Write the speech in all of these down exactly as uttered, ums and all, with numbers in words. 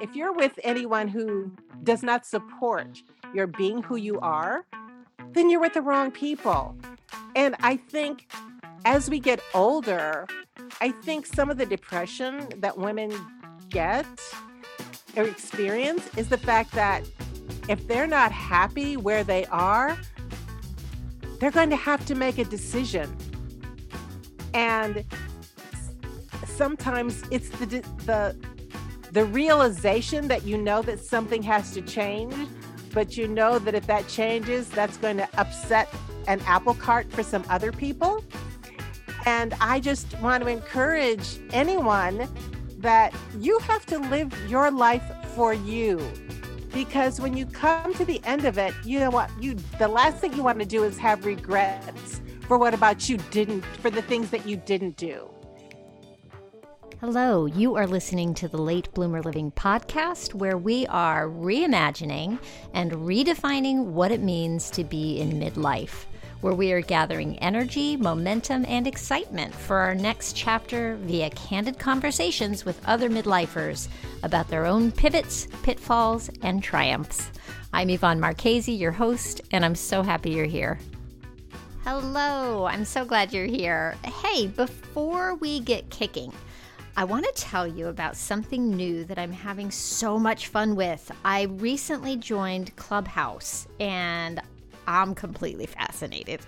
If you're with anyone who does not support your being who you are, then you're with the wrong people. And I think as we get older, I think some of the depression that women get or experience is the fact that if they're not happy where they are, they're going to have to make a decision. And sometimes it's the the the realization that you know that something has to change, but you know that if that changes, that's going to upset an apple cart for some other people. And I just want to encourage anyone that you have to live your life for you, because when you come to the end of it, you know what, you the last thing you want to do is have regrets for what about you didn't, for the things that you didn't do. Hello, you are listening to the Late Bloomer Living Podcast, where we are reimagining and redefining what it means to be in midlife, where we are gathering energy, momentum, and excitement for our next chapter via candid conversations with other midlifers about their own pivots, pitfalls, and triumphs. I'm Yvonne Marchese, your host, and I'm so happy you're here. Hello, I'm so glad you're here. Hey, before we get kicking, I want to tell you about something new that I'm having so much fun with. I recently joined Clubhouse, and I'm completely fascinated.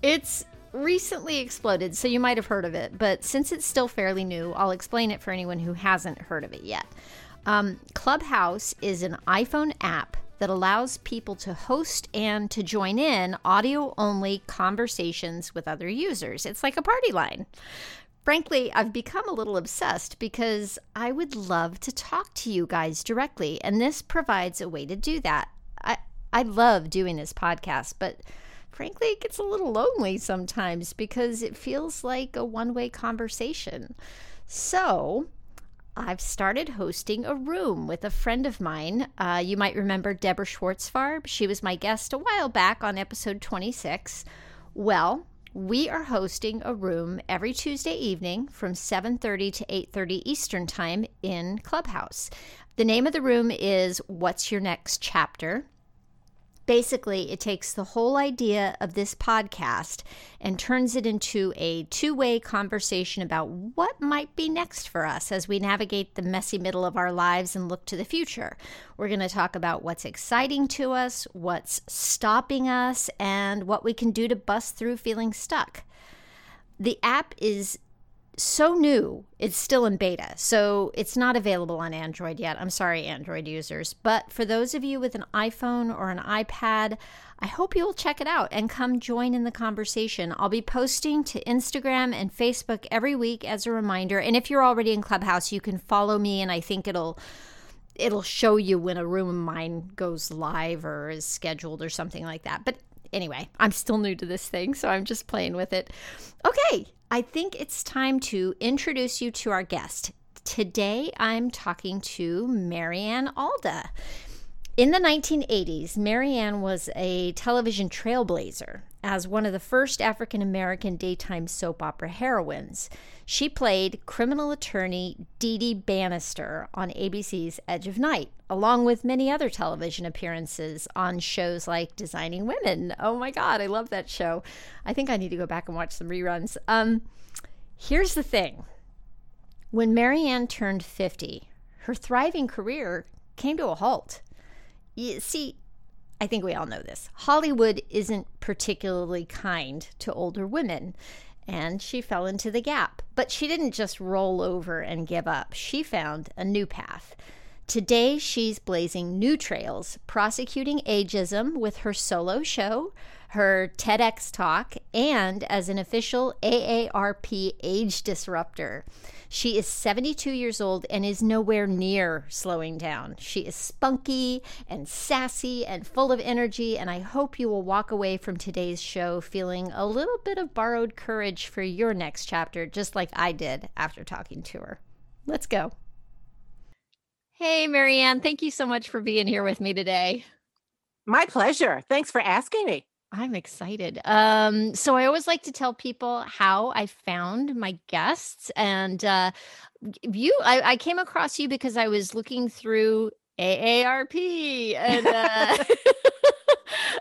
It's recently exploded, so you might have heard of it, but since it's still fairly new, I'll explain it for anyone who hasn't heard of it yet. Um, Clubhouse is an iPhone app that allows people to host and to join in audio-only conversations with other users. It's like a party line. Frankly, I've become a little obsessed because I would love to talk to you guys directly, and this provides a way to do that. I, I love doing this podcast, but frankly, it gets a little lonely sometimes because it feels like a one-way conversation. So I've started hosting a room with a friend of mine. Uh, you might remember Deborah Schwartzfarb. She was my guest a while back on episode twenty-six. Well, we are hosting a room every Tuesday evening from seven thirty to eight thirty Eastern Time in Clubhouse. The name of the room is What's Your Next Chapter? Basically, it takes the whole idea of this podcast and turns it into a two-way conversation about what might be next for us as we navigate the messy middle of our lives and look to the future. We're going to talk about what's exciting to us, what's stopping us, and what we can do to bust through feeling stuck. The app is so new, it's still in beta, so it's not available on Android yet. I'm sorry, Android users, but for those of you with an iPhone or an iPad, I hope you'll check it out and come join in the conversation. I'll be posting to Instagram and Facebook every week as a reminder, and if you're already in Clubhouse, you can follow me, and I think it'll it'll show you when a room of mine goes live or is scheduled or something like that. But anyway, I'm still new to this thing, so I'm just playing with it. Okay, I think it's time to introduce you to our guest. Today, I'm talking to Marianne Alda. In the nineteen eighties, Marianne was a television trailblazer as one of the first African-American daytime soap opera heroines. She played criminal attorney Dee Dee Bannister on A B C's Edge of Night, along with many other television appearances on shows like Designing Women. Oh my God, I love that show. I think I need to go back and watch some reruns. Um, here's the thing. When Marianne turned fifty, her thriving career came to a halt. You see, I think we all know this. Hollywood isn't particularly kind to older women, and she fell into the gap. But she didn't just roll over and give up. She found a new path. Today, she's blazing new trails, prosecuting ageism with her solo show, her TEDx talk, and as an official A A R P age disruptor. She is seventy-two years old and is nowhere near slowing down. She is spunky and sassy and full of energy, and I hope you will walk away from today's show feeling a little bit of borrowed courage for your next chapter, just like I did after talking to her. Let's go. Hey, Marianne, thank you so much for being here with me today. My pleasure. Thanks for asking me. I'm excited. Um, so I always like to tell people how I found my guests, and uh, you, I, I came across you because I was looking through A A R P, and uh,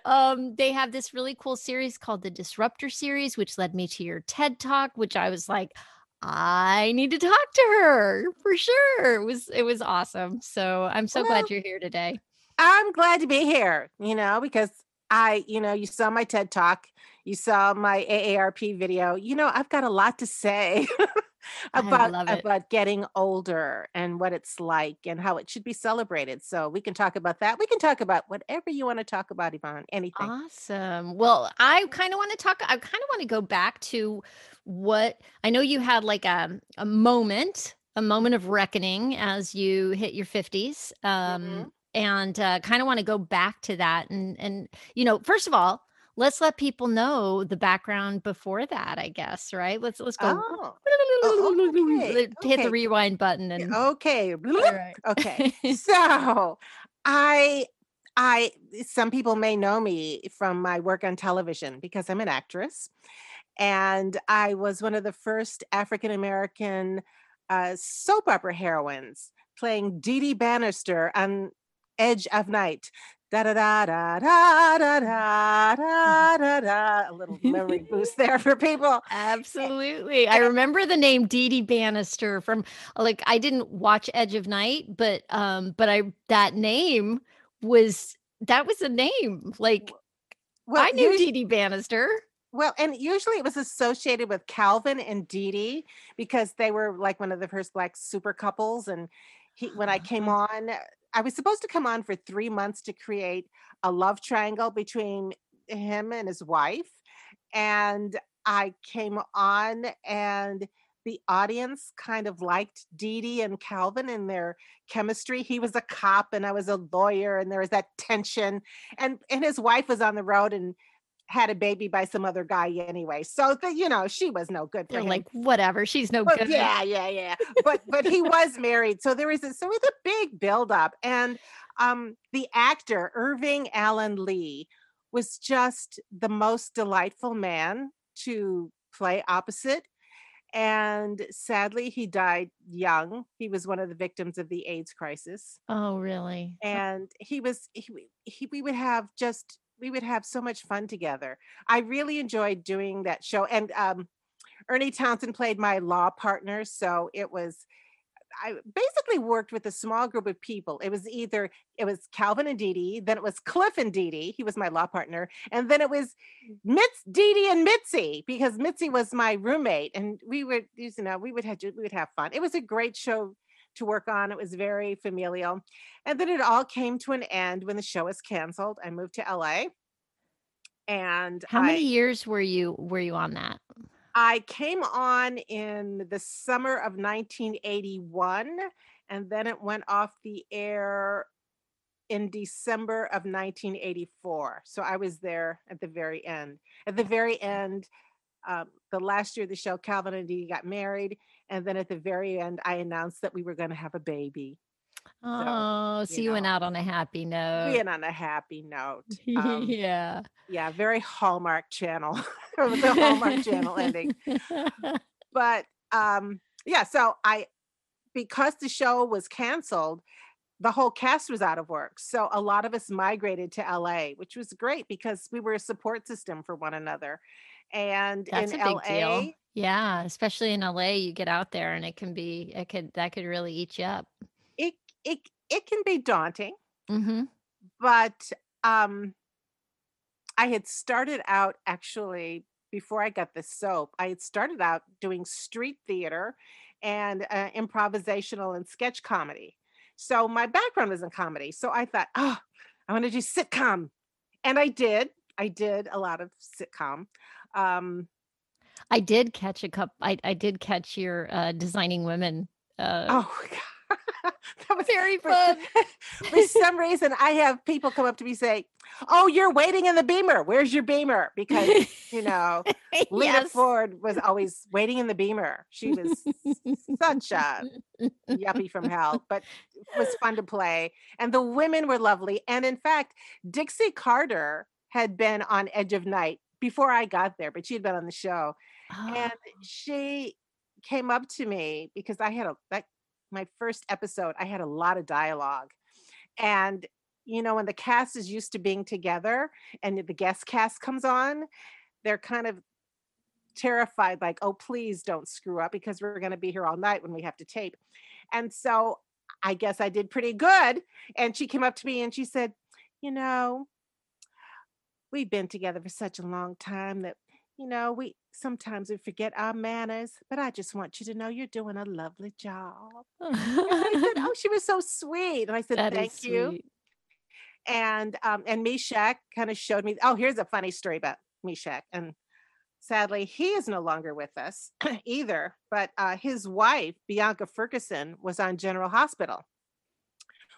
um, they have this really cool series called the Disruptor Series, which led me to your TED Talk, which I was like, I need to talk to her for sure. It was, it was awesome. So I'm so Hello. Glad you're here today. I'm glad to be here, you know, because I, you know, you saw my TED Talk, you saw my A A R P video, you know, I've got a lot to say about, about getting older and what it's like and how it should be celebrated. So we can talk about that. We can talk about whatever you want to talk about, Yvonne, anything. Awesome. Well, I kind of want to talk, I kind of want to go back to what, I know you had like a, a moment, a moment of reckoning as you hit your fifties. Um, mm-hmm. And uh, kind of want to go back to that. And, and, you know, first of all, let's let people know the background before that, I guess, right? Let's, let's go oh. Oh, okay. hit okay. the rewind button. And okay. Right. Okay. So I, I, some people may know me from my work on television because I'm an actress, and I was one of the first African-American uh, soap opera heroines, playing Dee Dee Bannister on Edge of Night. Da da da da da da da da da. A little memory boost there for people. Absolutely. I remember the name Dee Dee Bannister from, like, I didn't watch Edge of Night, but um, but I that name was that was a name. Like, well, I knew Dee Dee Bannister. Well, and usually it was associated with Calvin and Dee Dee because they were like one of the first Black super couples. And he, when I came on, I was supposed to come on for three months to create a love triangle between him and his wife. And I came on, and the audience kind of liked Dee Dee and Calvin and their chemistry. He was a cop and I was a lawyer, and there was that tension. And and his wife was on the road and had a baby by some other guy anyway. So, the, you know, she was no good for They're him. Like, whatever. She's no but, good. Yeah, yeah, yeah. But, but he was married. So there was a, so it was a big buildup. And um, the actor, Irving Allen Lee, was just the most delightful man to play opposite. And sadly, he died young. He was one of the victims of the AIDS crisis. Oh, really? And he was, he, he we would have just, we would have so much fun together. I really enjoyed doing that show. And um, Ernie Townsend played my law partner. So it was, I basically worked with a small group of people. It was either, it was Calvin and Dee Dee, then it was Cliff and Dee Dee. He was my law partner. And then it was Mitz, Dee Dee and Mitzi, because Mitzi was my roommate. And we would, you know, we would have, we would have fun. It was a great show to work on. It was very familial. And then it all came to an end when the show was canceled. I moved to L A. And how I, many years were you, were you on that? I came on in the summer of nineteen eighty-one, and then it went off the air in December of nineteen eighty-four. So I was there at the very end. At the very end, um, the last year of the show, Calvin and Dee got married. And then at the very end, I announced that we were going to have a baby. Oh, so, so you, you know, went out on a happy note. We went on a happy note. Um, yeah. Yeah. Very Hallmark Channel. It was a Hallmark Channel ending. But um, yeah, so I, because the show was canceled, the whole cast was out of work. So a lot of us migrated to L A, which was great because we were a support system for one another. And that's in a big L A deal. Yeah, especially in L A, you get out there and it can be, it could, that could really eat you up. It, it, it can be daunting, mm-hmm. but, um, I had started out actually before I got the soap, I had started out doing street theater and uh, improvisational and sketch comedy. So my background was in comedy. So I thought, oh, I want to do sitcom. And I did, I did a lot of sitcom. Um, I did catch a couple. I, I did catch your uh, Designing Women. Uh, oh, God. That was very fun. For, for some reason, I have people come up to me say, "Oh, you're waiting in the Beamer. Where's your Beamer?" Because, you know, yes. Lita Ford was always waiting in the Beamer. She was such a yuppie from hell, but it was fun to play. And the women were lovely. And in fact, Dixie Carter had been on Edge of Night before I got there, but she had been on the show. Oh. And she came up to me because I had a, that, my first episode, I had a lot of dialogue. And, you know, when the cast is used to being together and the guest cast comes on, they're kind of terrified, like, oh, please don't screw up because we're going to be here all night when we have to tape. And so I guess I did pretty good. And she came up to me and she said, you know, we've been together for such a long time that, you know, we sometimes we forget our manners, but I just want you to know you're doing a lovely job. And I said, oh, she was so sweet. And I said, that thank you. And, um, and Meshack kind of showed me, oh, here's a funny story about Meshack. And sadly, he is no longer with us either, but uh, his wife, Bianca Ferguson, was on General Hospital,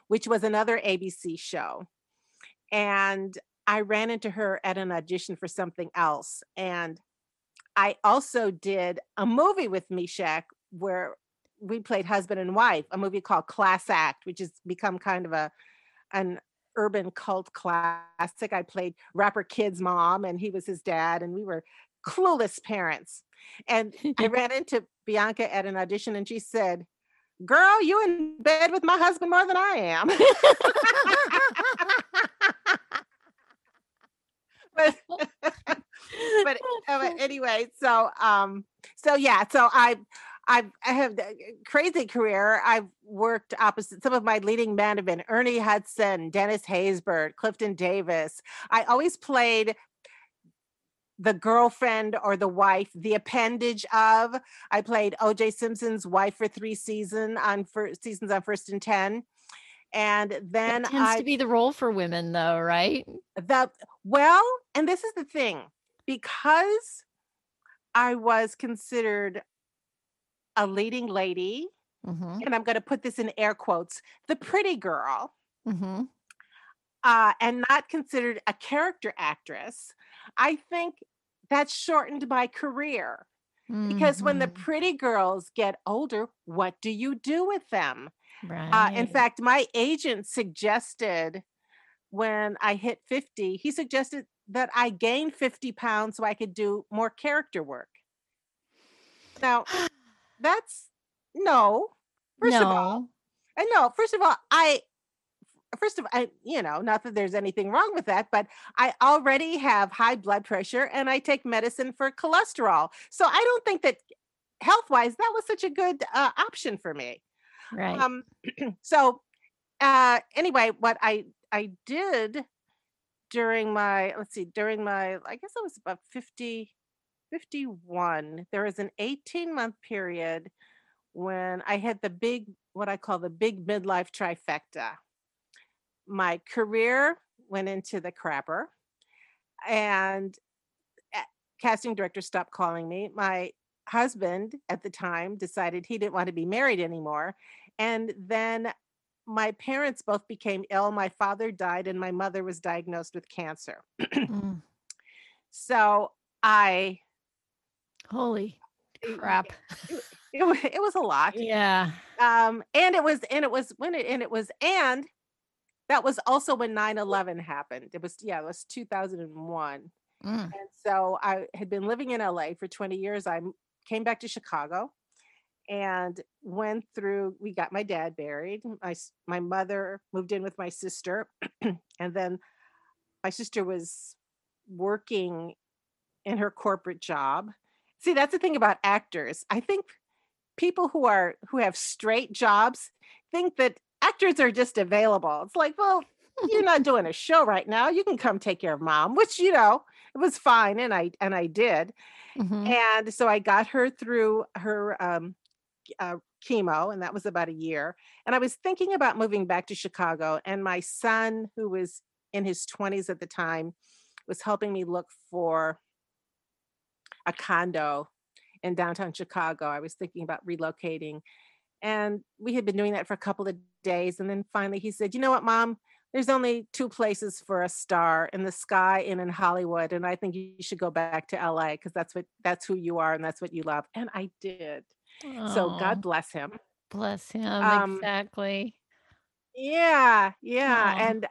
which was another A B C show. And I ran into her at an audition for something else. And I also did a movie with Meshack where we played husband and wife, a movie called Class Act, which has become kind of a an urban cult classic. I played rapper Kid's mom and he was his dad, and we were clueless parents. And I ran into Bianca at an audition and she said, girl, you in bed with my husband more than I am. but but uh, anyway, so um, so yeah, so I I've, I have a crazy career. I've worked opposite some of my leading men have been Ernie Hudson, Dennis Haysbert, Clifton Davis. I always played the girlfriend or the wife, the appendage of. I played O J Simpson's wife for three season on first seasons on First and Ten. And then that tends I, to be the role for women though, right? The, well, and this is the thing, because I was considered a leading lady, mm-hmm. and I'm going to put this in air quotes, the pretty girl, mm-hmm. uh, and not considered a character actress, I think that shortened my career. Mm-hmm. Because when the pretty girls get older, what do you do with them? Right. Uh, in fact, my agent suggested when I hit fifty, he suggested that I gain fifty pounds so I could do more character work. Now, that's no, first no. of all, and no, first of all, I, first of all, I, you know, not that there's anything wrong with that, but I already have high blood pressure and I take medicine for cholesterol. So I don't think that health-wise, that was such a good uh, option for me. Right. Um, so, uh, anyway, what I, I did during my, let's see, during my, I guess I was about fifty, fifty-one, there was an eighteen month period when I had the big, what I call the big midlife trifecta. My career went into the crapper and casting director stopped calling me. My husband at the time decided he didn't want to be married anymore. And then my parents both became ill. My father died and my mother was diagnosed with cancer. mm. So I, holy crap. It, it, it was a lot. Yeah. Um, and it was, and it was when it, and it was, and that was also when nine eleven happened. It was, yeah, it was two thousand one. Mm. And so I had been living in L A for twenty years. I came back to Chicago and went through, we got my dad buried. I, my mother moved in with my sister. And then my sister was working in her corporate job. See, that's the thing about actors. I think people who are, who have straight jobs think that actors are just available. It's like, well, you're not doing a show right now. You can come take care of mom, which, you know, it was fine. And I, and I did. Mm-hmm. And so I got her through her um, uh, chemo, and that was about a year. And I was thinking about moving back to Chicago, and my son, who was in his twenties at the time, was helping me look for a condo in downtown Chicago. I was thinking about relocating, and we had been doing that for a couple of days. And then finally he said, you know what, mom, there's only two places for a star, in the sky and in Hollywood. And I think you should go back to L A because that's what, that's who you are. And that's what you love. And I did. Oh, so God bless him. Bless him. Um, exactly. Yeah. Yeah. Oh. And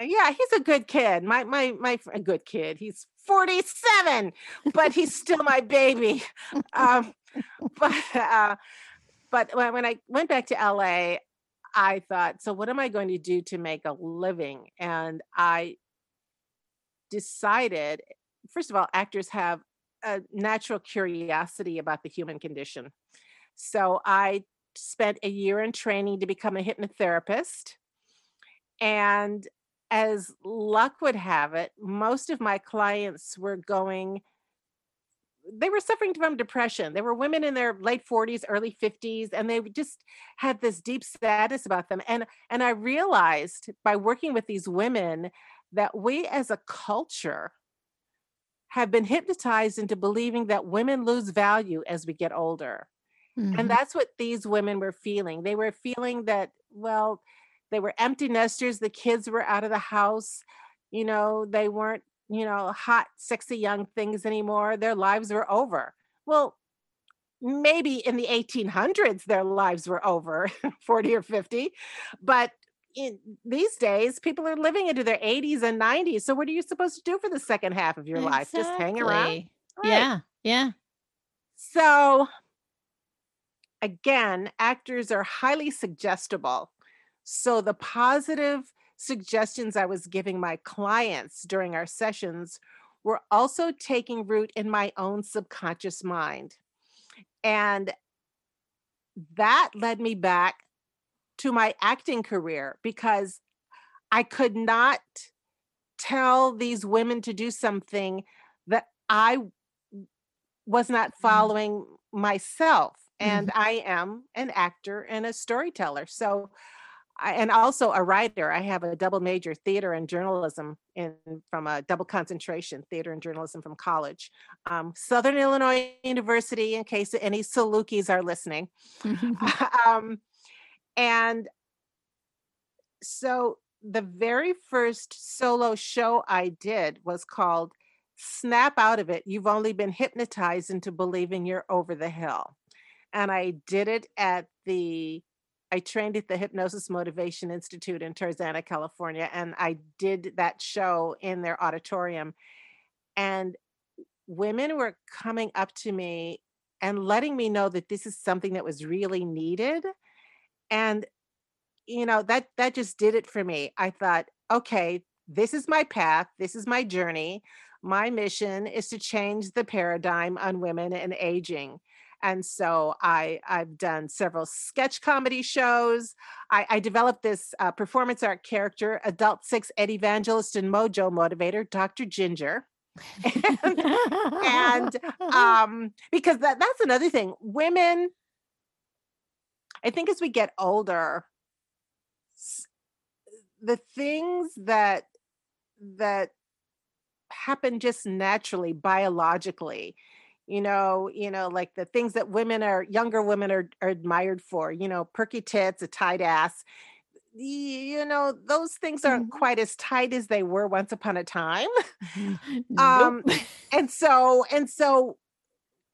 Yeah, he's a good kid. My my my a good kid. He's forty-seven, but he's still my baby. Um, but uh, but when I went back to L A, I thought, so what am I going to do to make a living? And I decided, first of all, actors have a natural curiosity about the human condition. So I spent a year in training to become a hypnotherapist. And as luck would have it, most of my clients were going, they were suffering from depression. They were women in their late forties, early fifties, and they just had this deep sadness about them. And, and I realized by working with these women that we as a culture have been hypnotized into believing that women lose value as we get older. Mm-hmm. And that's what these women were feeling. They were feeling that, well, they were empty nesters. The kids were out of the house. You know, they weren't, you know, hot, sexy young things anymore. Their lives were over. Well, maybe in the eighteen hundreds, their lives were over, forty or fifty. But in these days, people are living into their eighties and nineties. So what are you supposed to do for the second half of your exactly. life? Just hang around? Right. Yeah. Yeah. So again, actors are highly suggestible. So the positive suggestions I was giving my clients during our sessions were also taking root in my own subconscious mind. And that led me back to my acting career, because I could not tell these women to do something that I was not following myself. Mm-hmm. And I am an actor and a storyteller. So I, and also a writer. I have a double major, theater and journalism, in from a double concentration, theater and journalism from college. Um, Southern Illinois University, in case any Salukis are listening. um, and so the very first solo show I did was called Snap Out of It, You've Only Been Hypnotized into Believing You're Over the Hill. And I did it at the I trained at the Hypnosis Motivation Institute in Tarzana, California, and I did that show in their auditorium. And women were coming up to me and letting me know that this is something that was really needed. And, you know, that that just did it for me. I thought, okay, this is my path. This is my journey. My mission is to change the paradigm on women and aging. And so I, I've done several sketch comedy shows. I, I developed this uh, performance art character, adult sex ed evangelist and mojo motivator, Doctor Ginger. And, and um, because that, that's another thing. Women, I think as we get older, the things that that happen just naturally, biologically, You know, you know, like the things that women are, younger women are, are admired for, you know, perky tits, a tight ass, you know, those things aren't mm-hmm. quite as tight as they were once upon a time. Nope. Um, and so, and so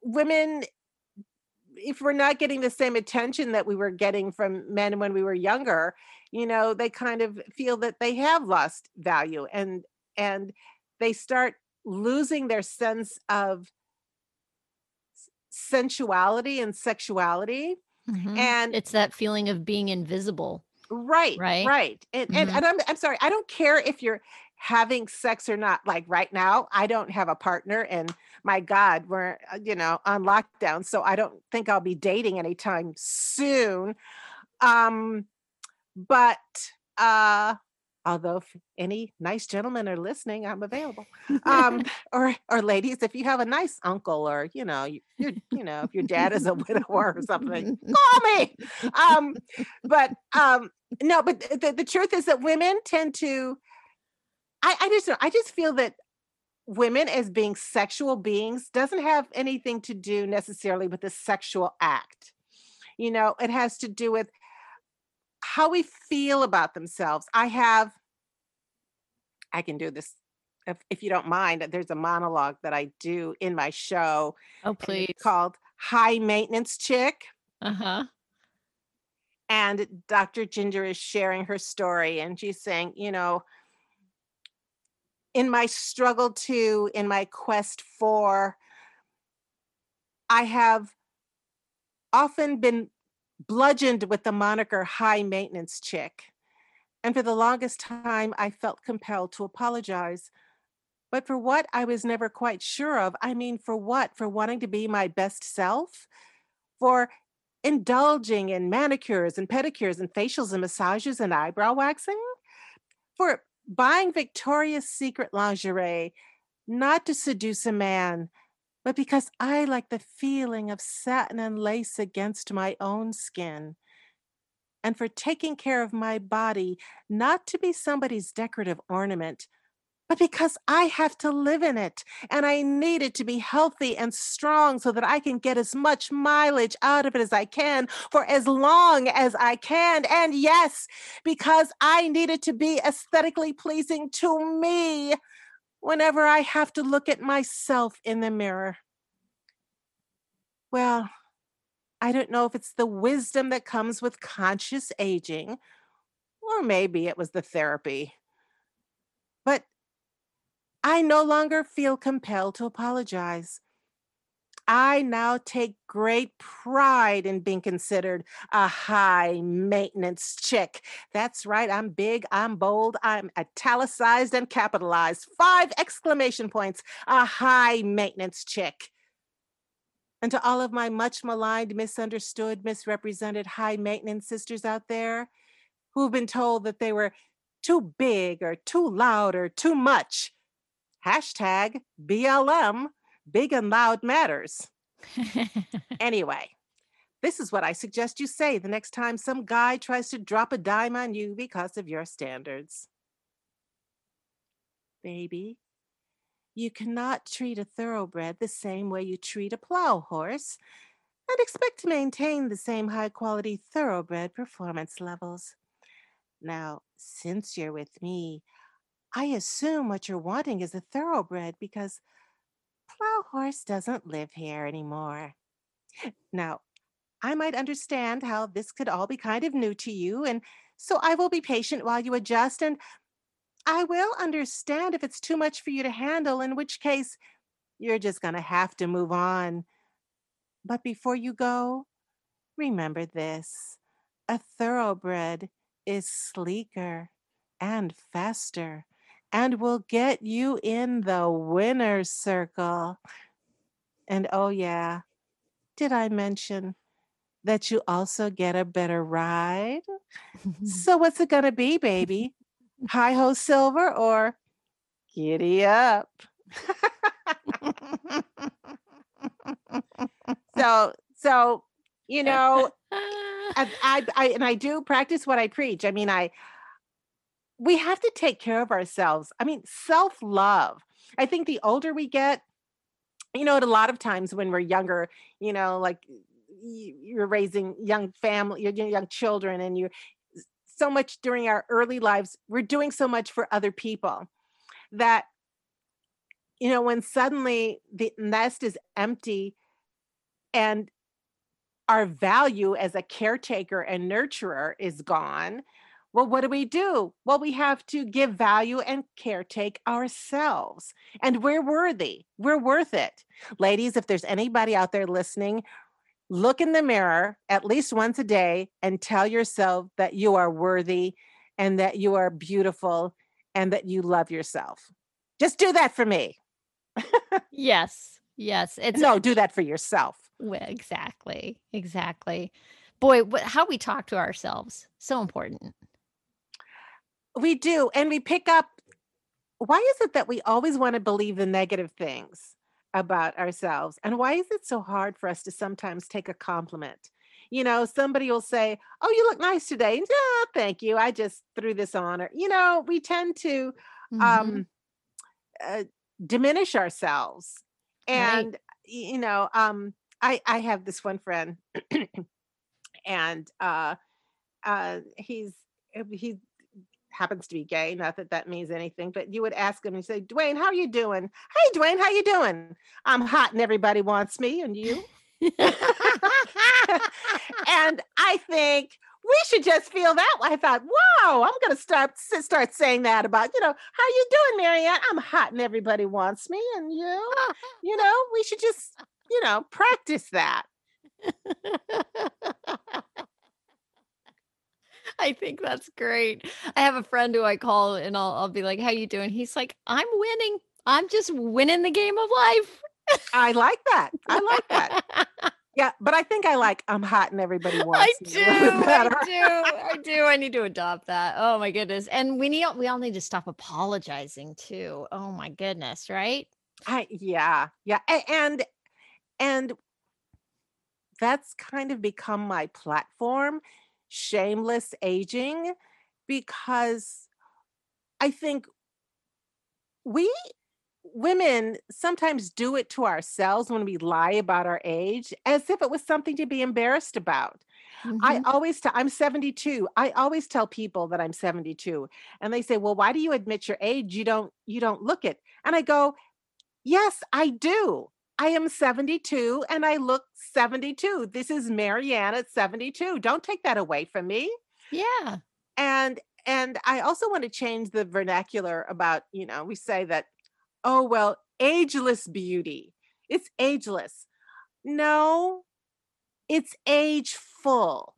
women, if we're not getting the same attention that we were getting from men when we were younger, you know, they kind of feel that they have lost value, and, and they start losing their sense of sensuality and sexuality. Mm-hmm. And it's that feeling of being invisible. Right. Right. Right. And, mm-hmm. and, and I'm, I'm sorry, I don't care if you're having sex or not. Like right now, I don't have a partner, and my God, we're, you know, on lockdown. So I don't think I'll be dating anytime soon. Um, but, uh, although if any nice gentlemen are listening, I'm available. Um, or, or ladies, if you have a nice uncle, or, you know, you, you're, you know, if your dad is a widower or something, call me. Um, but um, no, but the, the truth is that women tend to, I, I just, I just feel that women as being sexual beings doesn't have anything to do necessarily with the sexual act. You know, it has to do with how we feel about themselves. I have, I can do this if, if you don't mind. There's a monologue that I do in my show. Oh, please. It's called High Maintenance Chick. Uh-huh. And Doctor Ginger is sharing her story, and she's saying, you know, in my struggle to, in my quest for, I have often been bludgeoned with the moniker high maintenance chick. And for the longest time, I felt compelled to apologize. But for what, I was never quite sure of. I mean, for what? For wanting to be my best self? For indulging in manicures and pedicures and facials and massages and eyebrow waxing? For buying Victoria's Secret lingerie, not to seduce a man, but because I like the feeling of satin and lace against my own skin. And for taking care of my body, not to be somebody's decorative ornament, but because I have to live in it, and I need it to be healthy and strong so that I can get as much mileage out of it as I can for as long as I can. And yes, because I need it to be aesthetically pleasing to me whenever I have to look at myself in the mirror. Well, I don't know if it's the wisdom that comes with conscious aging, or maybe it was the therapy, but I no longer feel compelled to apologize. I now take great pride in being considered a high maintenance chick. That's right. I'm big, I'm bold, I'm italicized and capitalized. Five exclamation points, a high maintenance chick. And to all of my much maligned, misunderstood, misrepresented high maintenance sisters out there who've been told that they were too big or too loud or too much, hashtag B L M, big and loud matters. Anyway, this is what I suggest you say the next time some guy tries to drop a dime on you because of your standards. Baby, you cannot treat a thoroughbred the same way you treat a plow horse and expect to maintain the same high-quality thoroughbred performance levels. Now, since you're with me, I assume what you're wanting is a thoroughbred because plow horse doesn't live here anymore. Now, I might understand how this could all be kind of new to you, and so I will be patient while you adjust, and I will understand if it's too much for you to handle, in which case you're just going to have to move on. But before you go, remember this: a thoroughbred is sleeker and faster, and will get you in the winner's circle. And oh yeah, did I mention that you also get a better ride? So what's it gonna be, baby? Hi-ho silver or giddy up? so, so, you know, I, I, I, and I do practice what I preach. I mean, I, we have to take care of ourselves. I mean, self-love. I think the older we get, you know, at a lot of times when we're younger, you know, like you're raising young family, you're young children, and you're so much during our early lives, we're doing so much for other people that, you know, when suddenly the nest is empty and our value as a caretaker and nurturer is gone, well, what do we do? Well, we have to give value and caretake ourselves. And we're worthy. We're worth it. Ladies, if there's anybody out there listening, look in the mirror at least once a day and tell yourself that you are worthy and that you are beautiful and that you love yourself. Just do that for me. Yes. Yes. It's no, do that for yourself. Exactly. Exactly. Boy, what, how we talk to ourselves. So important. We do. And we pick up, why is it that we always want to believe the negative things about ourselves? And why is it so hard for us to sometimes take a compliment? You know, somebody will say, oh, you look nice today. And, oh, thank you. I just threw this on. Or, you know, we tend to mm-hmm. um, uh, diminish ourselves. And, right. you know, um, I, I have this one friend and uh, uh, he's, he, happens to be gay, not that that means anything, but you would ask him and say, Dwayne, how are you doing? Hey, Dwayne, how you doing? I'm hot and everybody wants me and you. And I think, we should just feel that way. I thought, wow, I'm going to start start saying that about, you know, how you doing, Marianne? I'm hot and everybody wants me. And you, you know, we should just, you know, practice that. I think that's great. I have a friend who I call and I'll, I'll be like, how you doing? He's like, I'm winning. I'm just winning the game of life. I like that. I like that. Yeah, but I think I like I'm hot and everybody wants. I do, I do, I do. I need to adopt that. Oh my goodness! And we need we all need to stop apologizing too. Oh my goodness, right? I yeah yeah and and that's kind of become my platform, shameless aging, because I think we. Women sometimes do it to ourselves when we lie about our age, as if it was something to be embarrassed about. Mm-hmm. I always, t- I'm seventy-two. I always tell people that I'm seventy-two and they say, well, why do you admit your age? You don't, you don't look it. And I go, yes, I do. I am seventy-two and I look seventy-two. This is Marianne at seventy-two. Don't take that away from me. Yeah. And, and I also want to change the vernacular about, you know, we say that, oh, well, ageless beauty. It's ageless. No, it's ageful.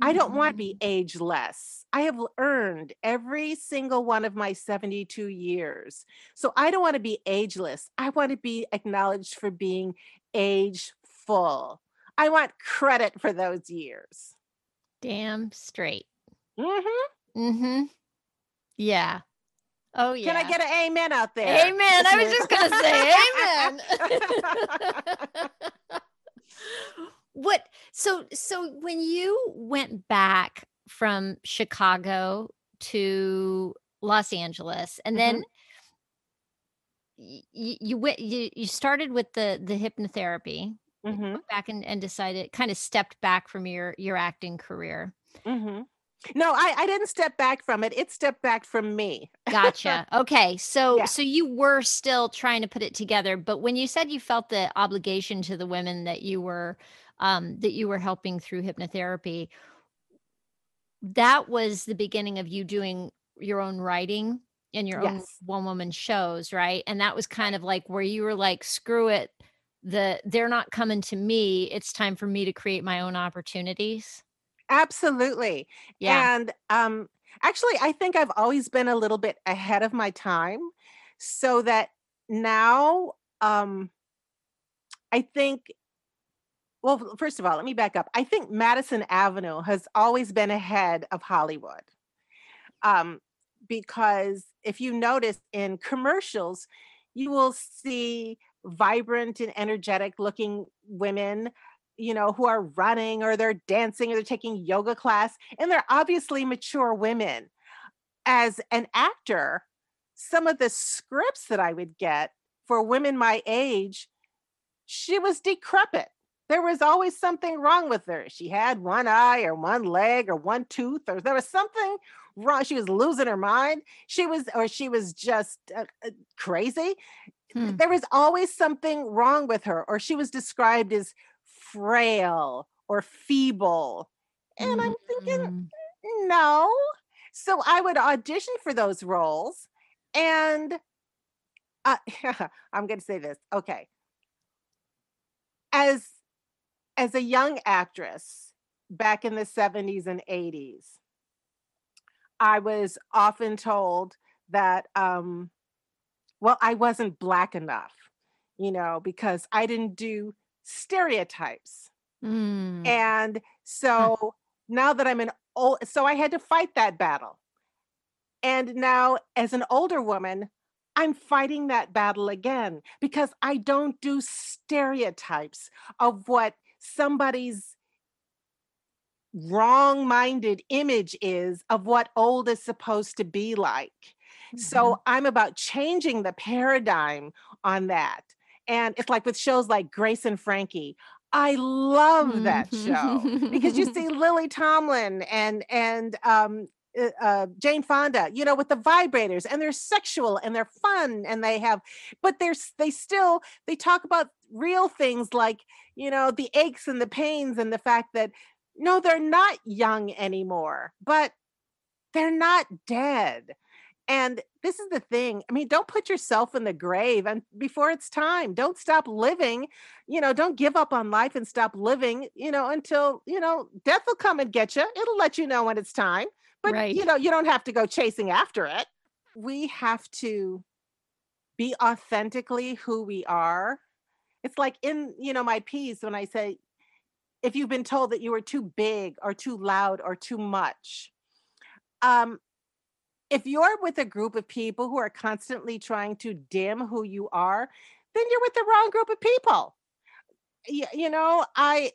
Mm-hmm. I don't want to be ageless. I have earned every single one of my seventy-two years. So I don't want to be ageless. I want to be acknowledged for being ageful. I want credit for those years. Damn straight. Mm-hmm. Mm-hmm. Yeah. Oh yeah. Can I get an amen out there? Amen. I was just going to say amen. What so so when you went back from Chicago to Los Angeles and mm-hmm. then you, you went you, you started with the the hypnotherapy mm-hmm. back and, and decided kind of stepped back from your your acting career. Mm-hmm. No, I, I didn't step back from it. It stepped back from me. Gotcha. Okay. So, yeah. so you were still trying to put it together, but when you said you felt the obligation to the women that you were, um, that you were helping through hypnotherapy, that was the beginning of you doing your own writing and your yes. own one woman shows, right? And that was kind of like where you were like, screw it. The, they're not coming to me. It's time for me to create my own opportunities. Absolutely. Yeah. And um, actually, I think I've always been a little bit ahead of my time so that now um, I think, well, first of all, let me back up. I think Madison Avenue has always been ahead of Hollywood um, because if you notice in commercials, you will see vibrant and energetic looking women, you know, who are running or they're dancing or they're taking yoga class and they're obviously mature women. As an actor, some of the scripts that I would get for women my age, she was decrepit. There was always something wrong with her. She had one eye or one leg or one tooth or there was something wrong. She was losing her mind. She was, or she was just uh, crazy. Hmm. There was always something wrong with her, or she was described as frail or feeble. And I'm thinking, no. So I would audition for those roles. And uh, I'm going to say this. Okay. As, as a young actress back in the seventies and eighties, I was often told that, um, well, I wasn't Black enough, you know, because I didn't do stereotypes. Mm. And so now that I'm an old, so I had to fight that battle. And now as an older woman, I'm fighting that battle again because I don't do stereotypes of what somebody's wrong-minded image is of what old is supposed to be like. Mm-hmm. So I'm about changing the paradigm on that. And it's like with shows like Grace and Frankie, I love that show because you see Lily Tomlin and and um, uh, Jane Fonda, you know, with the vibrators, and they're sexual and they're fun and they have, but they're they still they talk about real things like, you know, the aches and the pains and the fact that no, they're not young anymore, but they're not dead. And this is the thing. I mean, don't put yourself in the grave and before it's time. Don't stop living. You know, don't give up on life and stop living, you know, until, you know, death will come and get you. It'll let you know when it's time. But, right. you know, you don't have to go chasing after it. We have to be authentically who we are. It's like in, you know, my piece when I say, if you've been told that you were too big or too loud or too much, um, if you're with a group of people who are constantly trying to dim who you are, then you're with the wrong group of people. You, you know, I,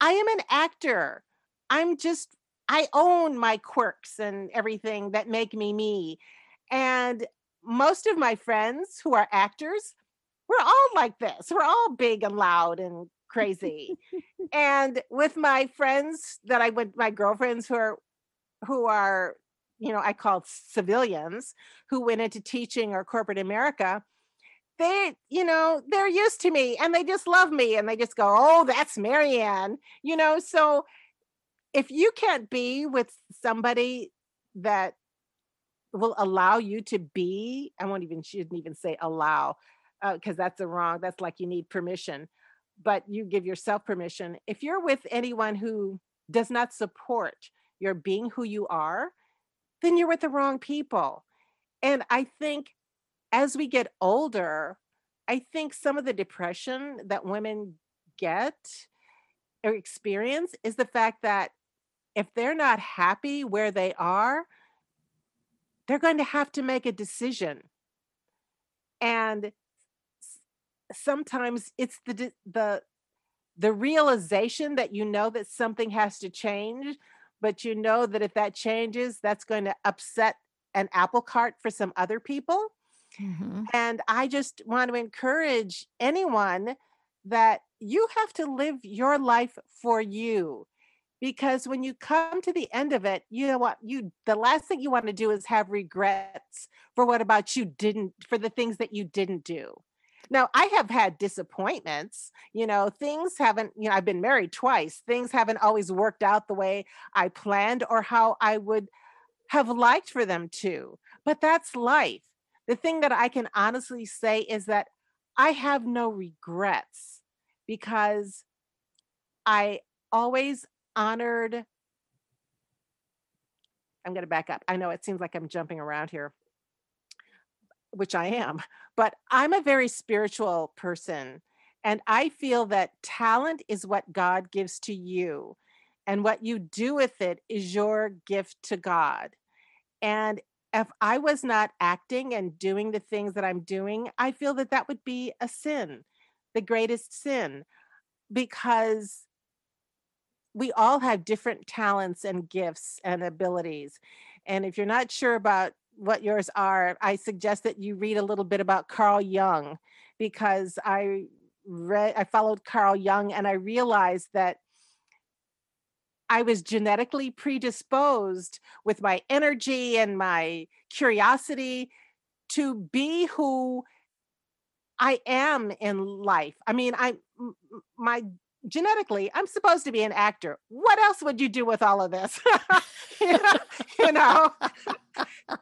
I am an actor. I'm just, I own my quirks and everything that make me me. And most of my friends who are actors, we're all like this. We're all big and loud and crazy. And with my friends that I went, my girlfriends who are, who are, you know, I call civilians who went into teaching or corporate America, they, you know, they're used to me and they just love me and they just go, oh, that's Marianne, you know? So if you can't be with somebody that will allow you to be, I won't even, shouldn't even say allow, uh, cause that's the wrong, that's like you need permission, but you give yourself permission. If you're with anyone who does not support your being who you are, then you're with the wrong people. And I think as we get older, I think some of the depression that women get or experience is the fact that if they're not happy where they are, they're going to have to make a decision. And sometimes it's the the the realization that you know that something has to change, but you know that if that changes, that's going to upset an apple cart for some other people. Mm-hmm. And I just want to encourage anyone that you have to live your life for you, because when you come to the end of it, you know what, you, the last thing you want to do is have regrets for what about you didn't, for the things that you didn't do. Now, I have had disappointments, you know, things haven't, you know, I've been married twice. Things haven't always worked out the way I planned or how I would have liked for them to, but that's life. The thing that I can honestly say is that I have no regrets because I always honored, I'm going to back up. I know it seems like I'm jumping around here, which I am, but I'm a very spiritual person. And I feel that talent is what God gives to you. And what you do with it is your gift to God. And if I was not acting and doing the things that I'm doing, I feel that that would be a sin, the greatest sin, because we all have different talents and gifts and abilities. And if you're not sure about what yours are, I suggest that you read a little bit about Carl Jung, because I read, I followed Carl Jung and I realized that I was genetically predisposed with my energy and my curiosity to be who I am in life. I mean, I, my genetically, I'm supposed to be an actor. What else would you do with all of this? you know, you know?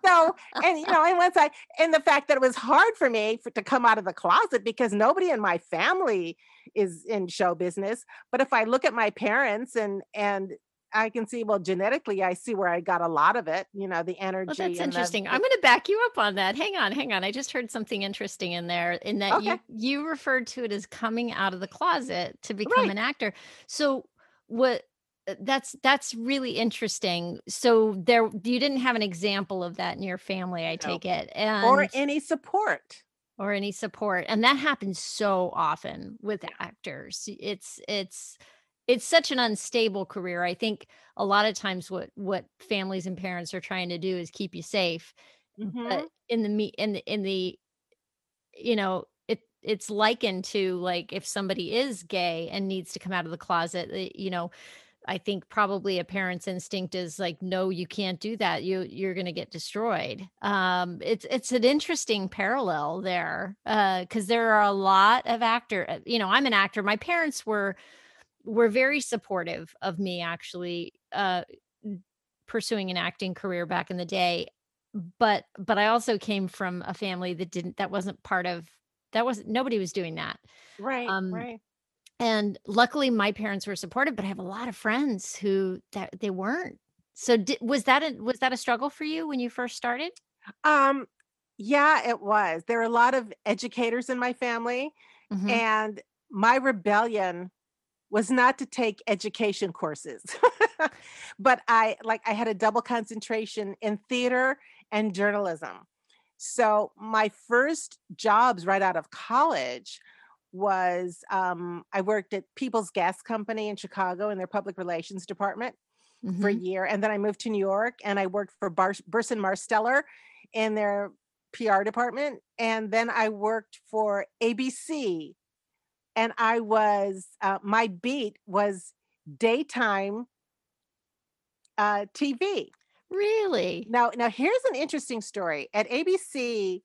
So, and, you know, and once I, and the fact that it was hard for me for, to come out of the closet because nobody in my family is in show business. But if I look at my parents and, and I can see, well, genetically, I see where I got a lot of it, you know, the energy. Well, that's and interesting. The, I'm going to back you up on that. Hang on, hang on. I just heard something interesting in there in that okay. you, you referred to it as coming out of the closet to become right. an actor. So what, that's, that's really interesting. So there, you didn't have an example of that in your family, I no. take it. And or any support. Or any support. And that happens so often with actors. It's, it's, it's such an unstable career. I think a lot of times what, what families and parents are trying to do is keep you safe. Mm-hmm. But in the, in the, in the, you know, it it's likened to like, if somebody is gay and needs to come out of the closet, you know, I think probably a parent's instinct is like, no, you can't do that. You, you're going to get destroyed. Um, it's, it's an interesting parallel there. Uh, cause there are a lot of actor, you know, I'm an actor. My parents were, were very supportive of me actually uh, pursuing an acting career back in the day. But but I also came from a family that didn't, that wasn't part of, that wasn't, nobody was doing that. Right, um, right. And luckily my parents were supportive, but I have a lot of friends who that they weren't. So did, was that a, was that a struggle for you when you first started? Um, yeah, it was. There are a lot of educators in my family, mm-hmm. and my rebellion was not to take education courses, but I like I had a double concentration in theater and journalism. So my first jobs right out of college was um, I worked at People's Gas Company in Chicago in their public relations department mm-hmm. for a year. And then I moved to New York and I worked for Bar- Burson Marsteller in their P R department. And then I worked for A B C. And I was, uh, my beat was daytime uh, T V. Really? Now, now here's an interesting story. At A B C,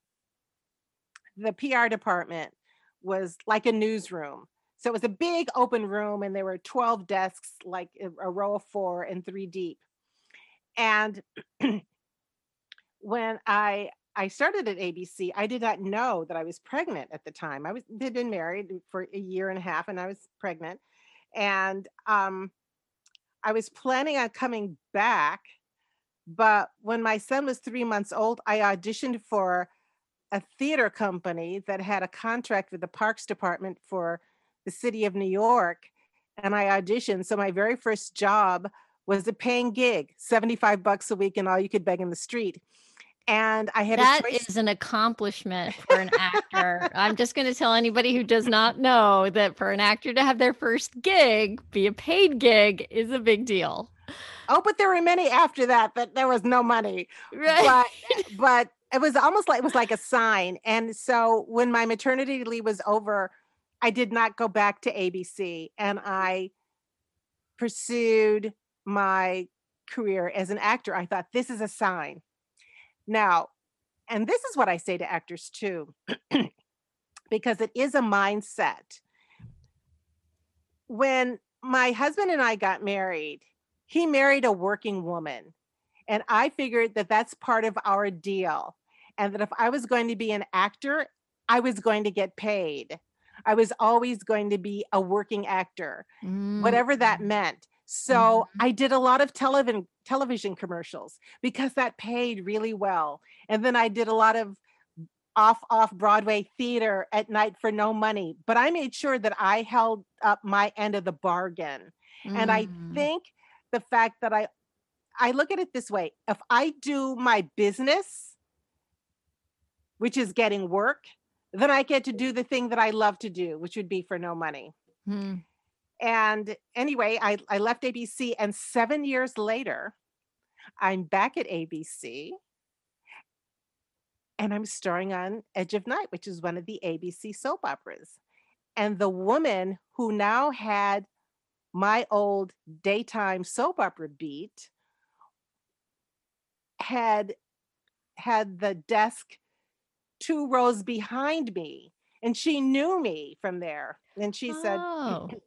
the P R department was like a newsroom. So it was a big open room and there were twelve desks, like a row of four and three deep. And when I... I started at A B C. I did not know that I was pregnant at the time. I was had been married for a year and a half and I was pregnant. And um, I was planning on coming back. But when my son was three months old, I auditioned for a theater company that had a contract with the Parks Department for the city of New York. And I auditioned. So my very first job was a paying gig, seventy-five bucks a week and all you could beg in the street. And I had that a choice. Is an accomplishment for an actor. I'm just going to tell anybody who does not know that for an actor to have their first gig, be a paid gig, is a big deal. Oh, but there were many after that, but there was no money. Right. But, but it was almost like it was like a sign. And so when my maternity leave was over, I did not go back to A B C, and I pursued my career as an actor. I thought this is a sign. Now, and this is what I say to actors too, because it is a mindset. When my husband and I got married, he married a working woman. And I figured that that's part of our deal. And that if I was going to be an actor, I was going to get paid. I was always going to be a working actor, mm. whatever that meant. So I did a lot of television television commercials because that paid really well. And then I did a lot of off off Broadway theater at night for no money, but I made sure that I held up my end of the bargain. Mm. And I think the fact that I I look at it this way, if I do my business, which is getting work, then I get to do the thing that I love to do, which would be for no money. Mm. And anyway, I, I left A B C, and seven years later, I'm back at A B C, and I'm starring on Edge of Night, which is one of the A B C soap operas. And the woman who now had my old daytime soap opera beat had had the desk two rows behind me, and she knew me from there. And she oh. said...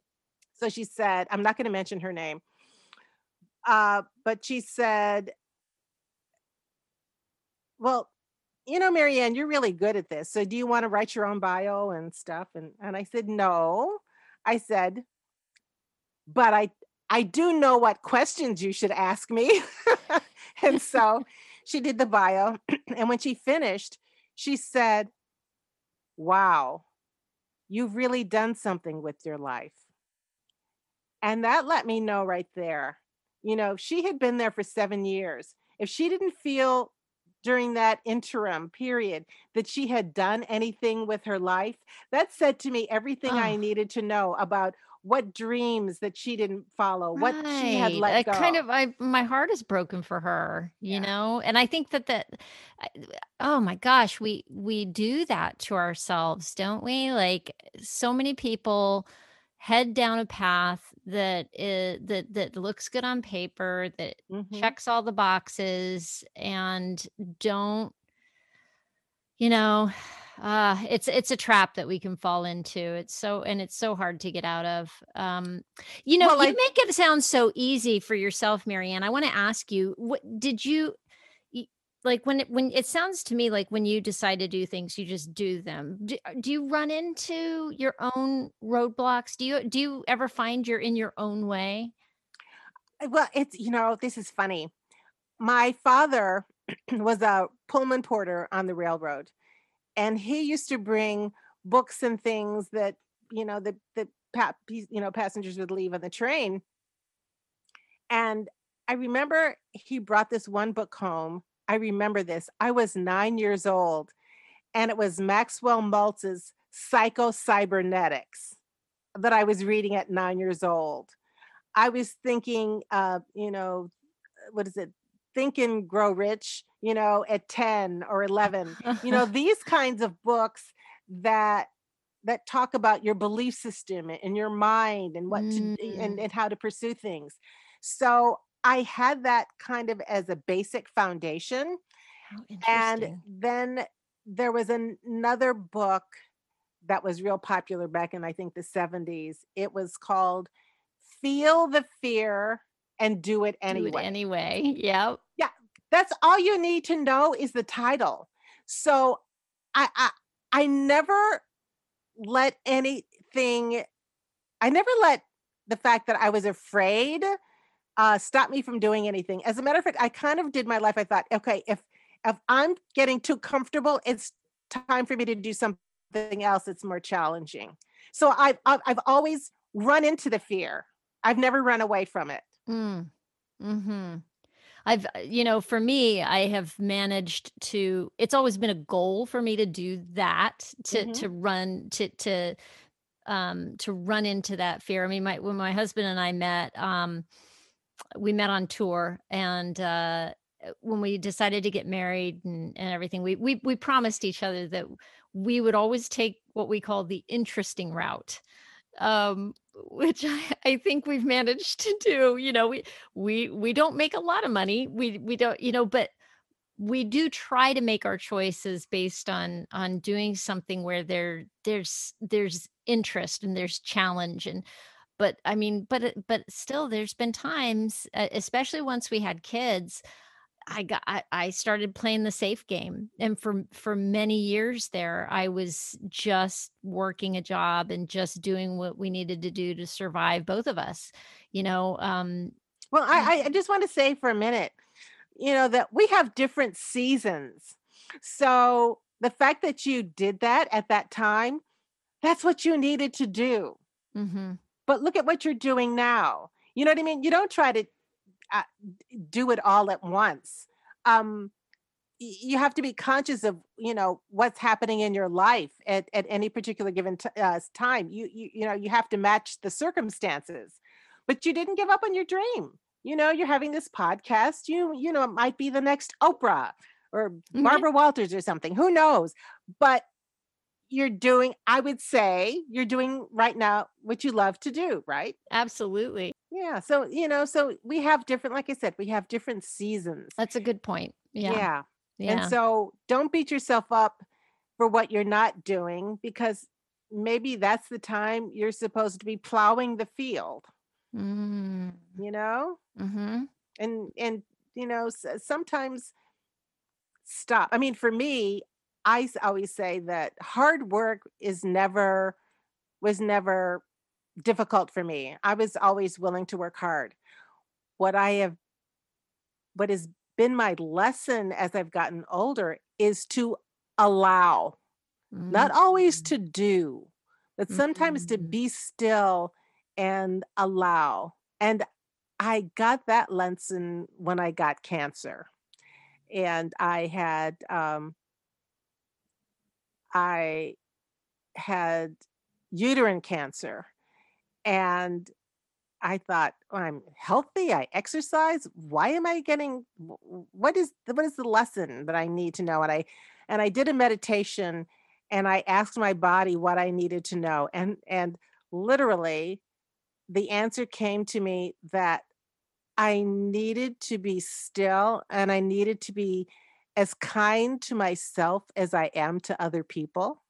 So she said, I'm not going to mention her name, uh, but she said, well, you know, Marianne, you're really good at this. So do you want to write your own bio and stuff? And and I said, no, I said, but I, I do know what questions you should ask me. And so she did the bio. And when she finished, she said, wow, you've really done something with your life. And that let me know right there, you know, she had been there for seven years. If she didn't feel during that interim period that she had done anything with her life, that said to me everything oh. I needed to know about what dreams that she didn't follow, right. what she had let I go. Kind of, I, my heart is broken for her, you yeah. know? And I think that, that, oh my gosh, we, we do that to ourselves, don't we? Like so many people head down a path that is, that that looks good on paper, that mm-hmm. checks all the boxes, and don't, you know, uh, it's it's a trap that we can fall into. It's so, and it's so hard to get out of. Um, you know, well, you I, make it sound so easy for yourself, Marianne. I want to ask you, what did you like when it, when it sounds to me like when you decide to do things, you just do them. Do, do you run into your own roadblocks? Do you do you ever find you're in your own way? Well, it's, you know, this is funny. My father was a Pullman porter on the railroad, and he used to bring books and things that, you know, the, the you know, passengers would leave on the train. And I remember he brought this one book home. I remember this. I was nine years old, and it was Maxwell Maltz's Psycho-Cybernetics that I was reading at nine years old. I was thinking, uh, you know, what is it? Think and Grow Rich, you know, at ten or eleven, you know, these kinds of books that, that talk about your belief system and your mind and what mm. to, and, and how to pursue things. So I had that kind of as a basic foundation. And then there was an, another book that was real popular back in, I think, the seventies. It was called Feel the Fear and Do It Anyway. Do it anyway. Yep. Yeah. That's all you need to know is the title. So I, I, I never let anything, I never let the fact that I was afraid uh, stop me from doing anything. As a matter of fact, I kind of did my life. I thought, okay, if, if I'm getting too comfortable, it's time for me to do something else that's more challenging. So I've, I've always run into the fear. I've never run away from it. Mm. Hmm. I've, you know, for me, I have managed to, it's always been a goal for me to do that, to, mm-hmm. to run, to, to, um, to run into that fear. I mean, my, when my husband and I met, um, we met on tour, and, uh, when we decided to get married and, and everything, we, we, we promised each other that we would always take what we call the interesting route. Um, which I, I think we've managed to do. You know, we, we, we don't make a lot of money. We, we don't, you know, but we do try to make our choices based on, on doing something where there, there's, there's interest and there's challenge. And, but I mean, but, but still there's been times, especially once we had kids, I got, I, I started playing the safe game. And for, for many years there, I was just working a job and just doing what we needed to do to survive, both of us, you know? Um, well, I, I just want to say for a minute, you know, that we have different seasons. So the fact that you did that at that time, that's what you needed to do. Mm-hmm. But look at what you're doing now. You know what I mean? You don't try to Uh, do it all at once. Um, y- you have to be conscious of, you know, what's happening in your life at, at any particular given t- uh, time. You, you, you know, you have to match the circumstances, but you didn't give up on your dream. You know, you're having this podcast, you, you know, it might be the next Oprah or Barbara mm-hmm. Walters or something, who knows, but you're doing, I would say you're doing right now what you love to do, right? Absolutely. Yeah. So, you know, so we have different, like I said, we have different seasons. That's a good point. Yeah. Yeah. yeah. And so don't beat yourself up for what you're not doing, because maybe that's the time you're supposed to be plowing the field, mm. you know, mm-hmm. and, and, you know, sometimes stop. I mean, for me, I always say that hard work is never, was never difficult for me. I was always willing to work hard. What I have, what has been my lesson as I've gotten older is to allow, mm-hmm. not always to do, but sometimes mm-hmm. to be still and allow. And I got that lesson when I got cancer, and I had, um, I had uterine cancer. And I thought, well, I'm healthy. I exercise. Why am I getting, what is, what is the lesson that I need to know? And I, and I did a meditation, and I asked my body what I needed to know. And, and literally the answer came to me that I needed to be still, and I needed to be as kind to myself as I am to other people.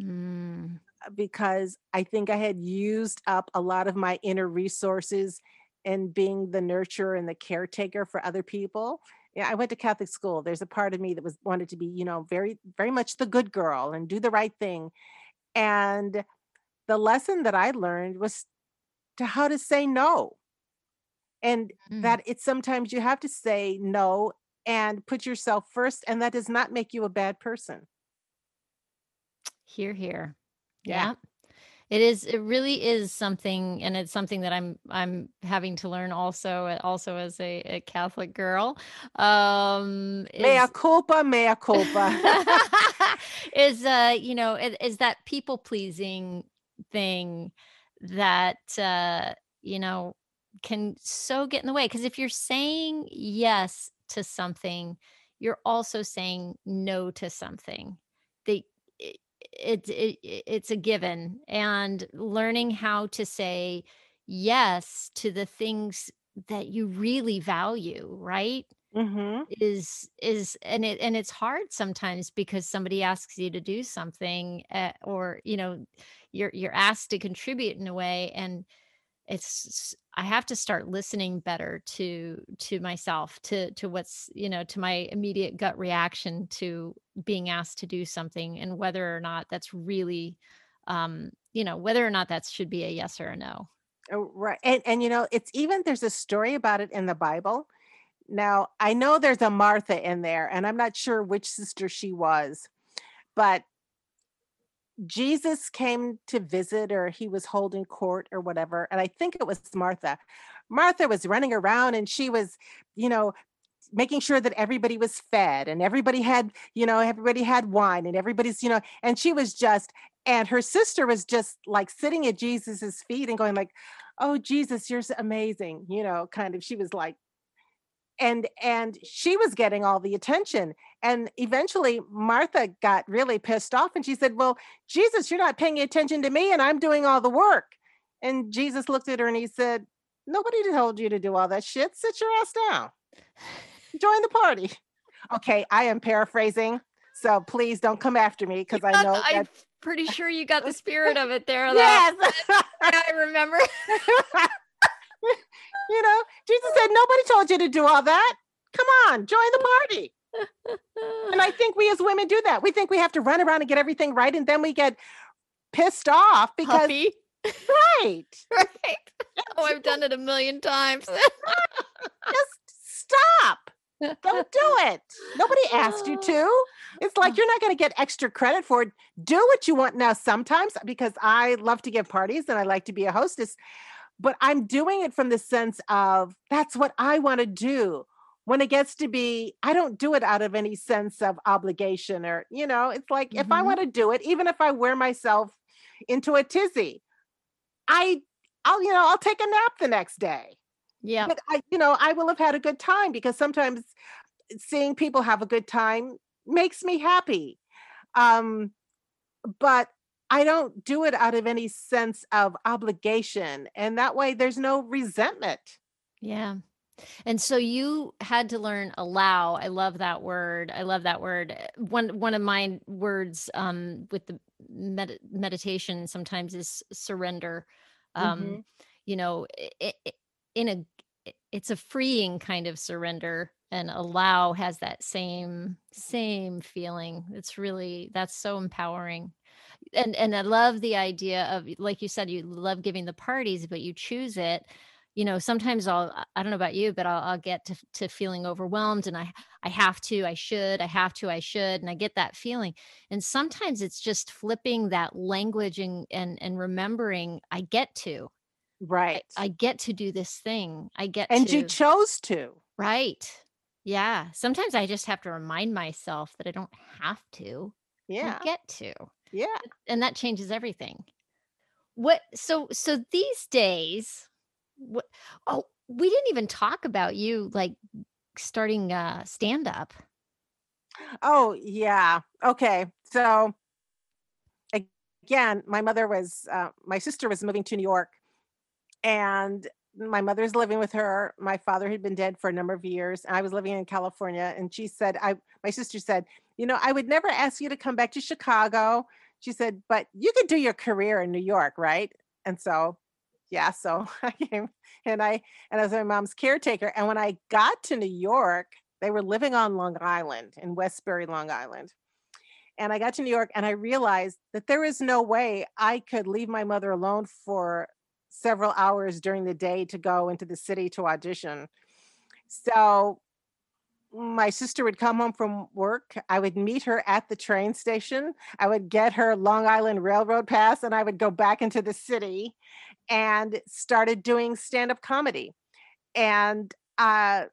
Mm. Because I think I had used up a lot of my inner resources in being the nurturer and the caretaker for other people. Yeah, I went to Catholic school. There's a part of me that was wanted to be, you know, very, very much the good girl and do the right thing. And the lesson that I learned was to how to say no. And mm. that it's sometimes you have to say no and put yourself first. And that does not make you a bad person. Hear, hear. Yeah. yeah. It is, it really is something, and it's something that I'm, I'm having to learn also, also as a, a Catholic girl. Um, is, mea culpa, mea culpa. is, uh, you know, it, is that people pleasing thing that, uh, you know, can so get in the way. Because if you're saying yes to something, you're also saying no to something. They, it, It, it, it's a given, and learning how to say yes to the things that you really value, right? Mm-hmm. Is, is, and it, and it's hard sometimes because somebody asks you to do something uh, or, you know, you're, you're asked to contribute in a way. And it's, I have to start listening better to, to myself, to, to what's, you know, to my immediate gut reaction to being asked to do something, and whether or not that's really, um, you know, whether or not that should be a yes or a no. Oh, right. And, and, you know, it's even, there's a story about it in the Bible. Now I know there's a Martha in there, and I'm not sure which sister she was, but Jesus came to visit, or he was holding court or whatever. And I think it was Martha. Martha was running around, and she was, you know, making sure that everybody was fed, and everybody had, you know, everybody had wine, and everybody's, you know, and she was just, and her sister was just like sitting at Jesus's feet and going like, oh, Jesus, you're amazing. You know, kind of, she was like, and, and she was getting all the attention. And eventually Martha got really pissed off, and she said, well, Jesus, you're not paying attention to me, and I'm doing all the work. And Jesus looked at her and he said, nobody told you to do all that shit. Sit your ass down. Join the party. Okay. I am paraphrasing, so please don't come after me, because I know. I'm that's... pretty sure you got the spirit of it there. Yes. I remember. You know, Jesus said, nobody told you to do all that. Come on, join the party. And I think we as women do that. We think we have to run around and get everything right. And then we get pissed off because. Puppy. Right. Right. Oh, I've done it a million times. Just stop. Don't do it. Nobody asked you to. It's like, you're not going to get extra credit for it. Do what you want. Now, sometimes, because I love to give parties and I like to be a hostess, but I'm doing it from the sense of that's what I want to do. When it gets to be, I don't do it out of any sense of obligation, or, you know, it's like, mm-hmm. if I want to do it, even if I wear myself into a tizzy, I, I'll, you know, I'll take a nap the next day. Yeah. But I, you know, I will have had a good time, because sometimes seeing people have a good time makes me happy. Um, but I don't do it out of any sense of obligation. And that way there's no resentment. Yeah. And so you had to learn allow. I love that word. I love that word. One one of my words um, with the med- meditation sometimes is surrender. Um, mm-hmm. You know, it, it, in a, it's a freeing kind of surrender, and allow has that same, same feeling. It's really, that's so empowering. And and I love the idea of, like you said, you love giving the parties, but you choose it. You know, sometimes I'll, I don't know about you, but I'll, I'll get to, to feeling overwhelmed, and I, I have to, I should, I have to, I should, and I get that feeling. And sometimes it's just flipping that language and, and, and remembering I get to, right. I, I get to do this thing. I get and to. And you chose to. Right. Yeah. Sometimes I just have to remind myself that I don't have to. Yeah. I get to. Yeah. And that changes everything. What, so, so these days, what, oh, we didn't even talk about you like starting uh stand up. Oh yeah. Okay. So again, my mother was, uh, my sister was moving to New York, and my mother's living with her. My father had been dead for a number of years. And I was living in California. And she said, I, my sister said, you know, I would never ask you to come back to Chicago. She said, but you could do your career in New York, right? And so, yeah, so I came and I, and I was my mom's caretaker. And when I got to New York, they were living on Long Island in Westbury, Long Island. And I got to New York and I realized that there is no way I could leave my mother alone for several hours during the day to go into the city to audition. So my sister would come home from work. I would meet her at the train station. I would get her Long Island Railroad pass and I would go back into the city and started doing stand-up comedy. And uh,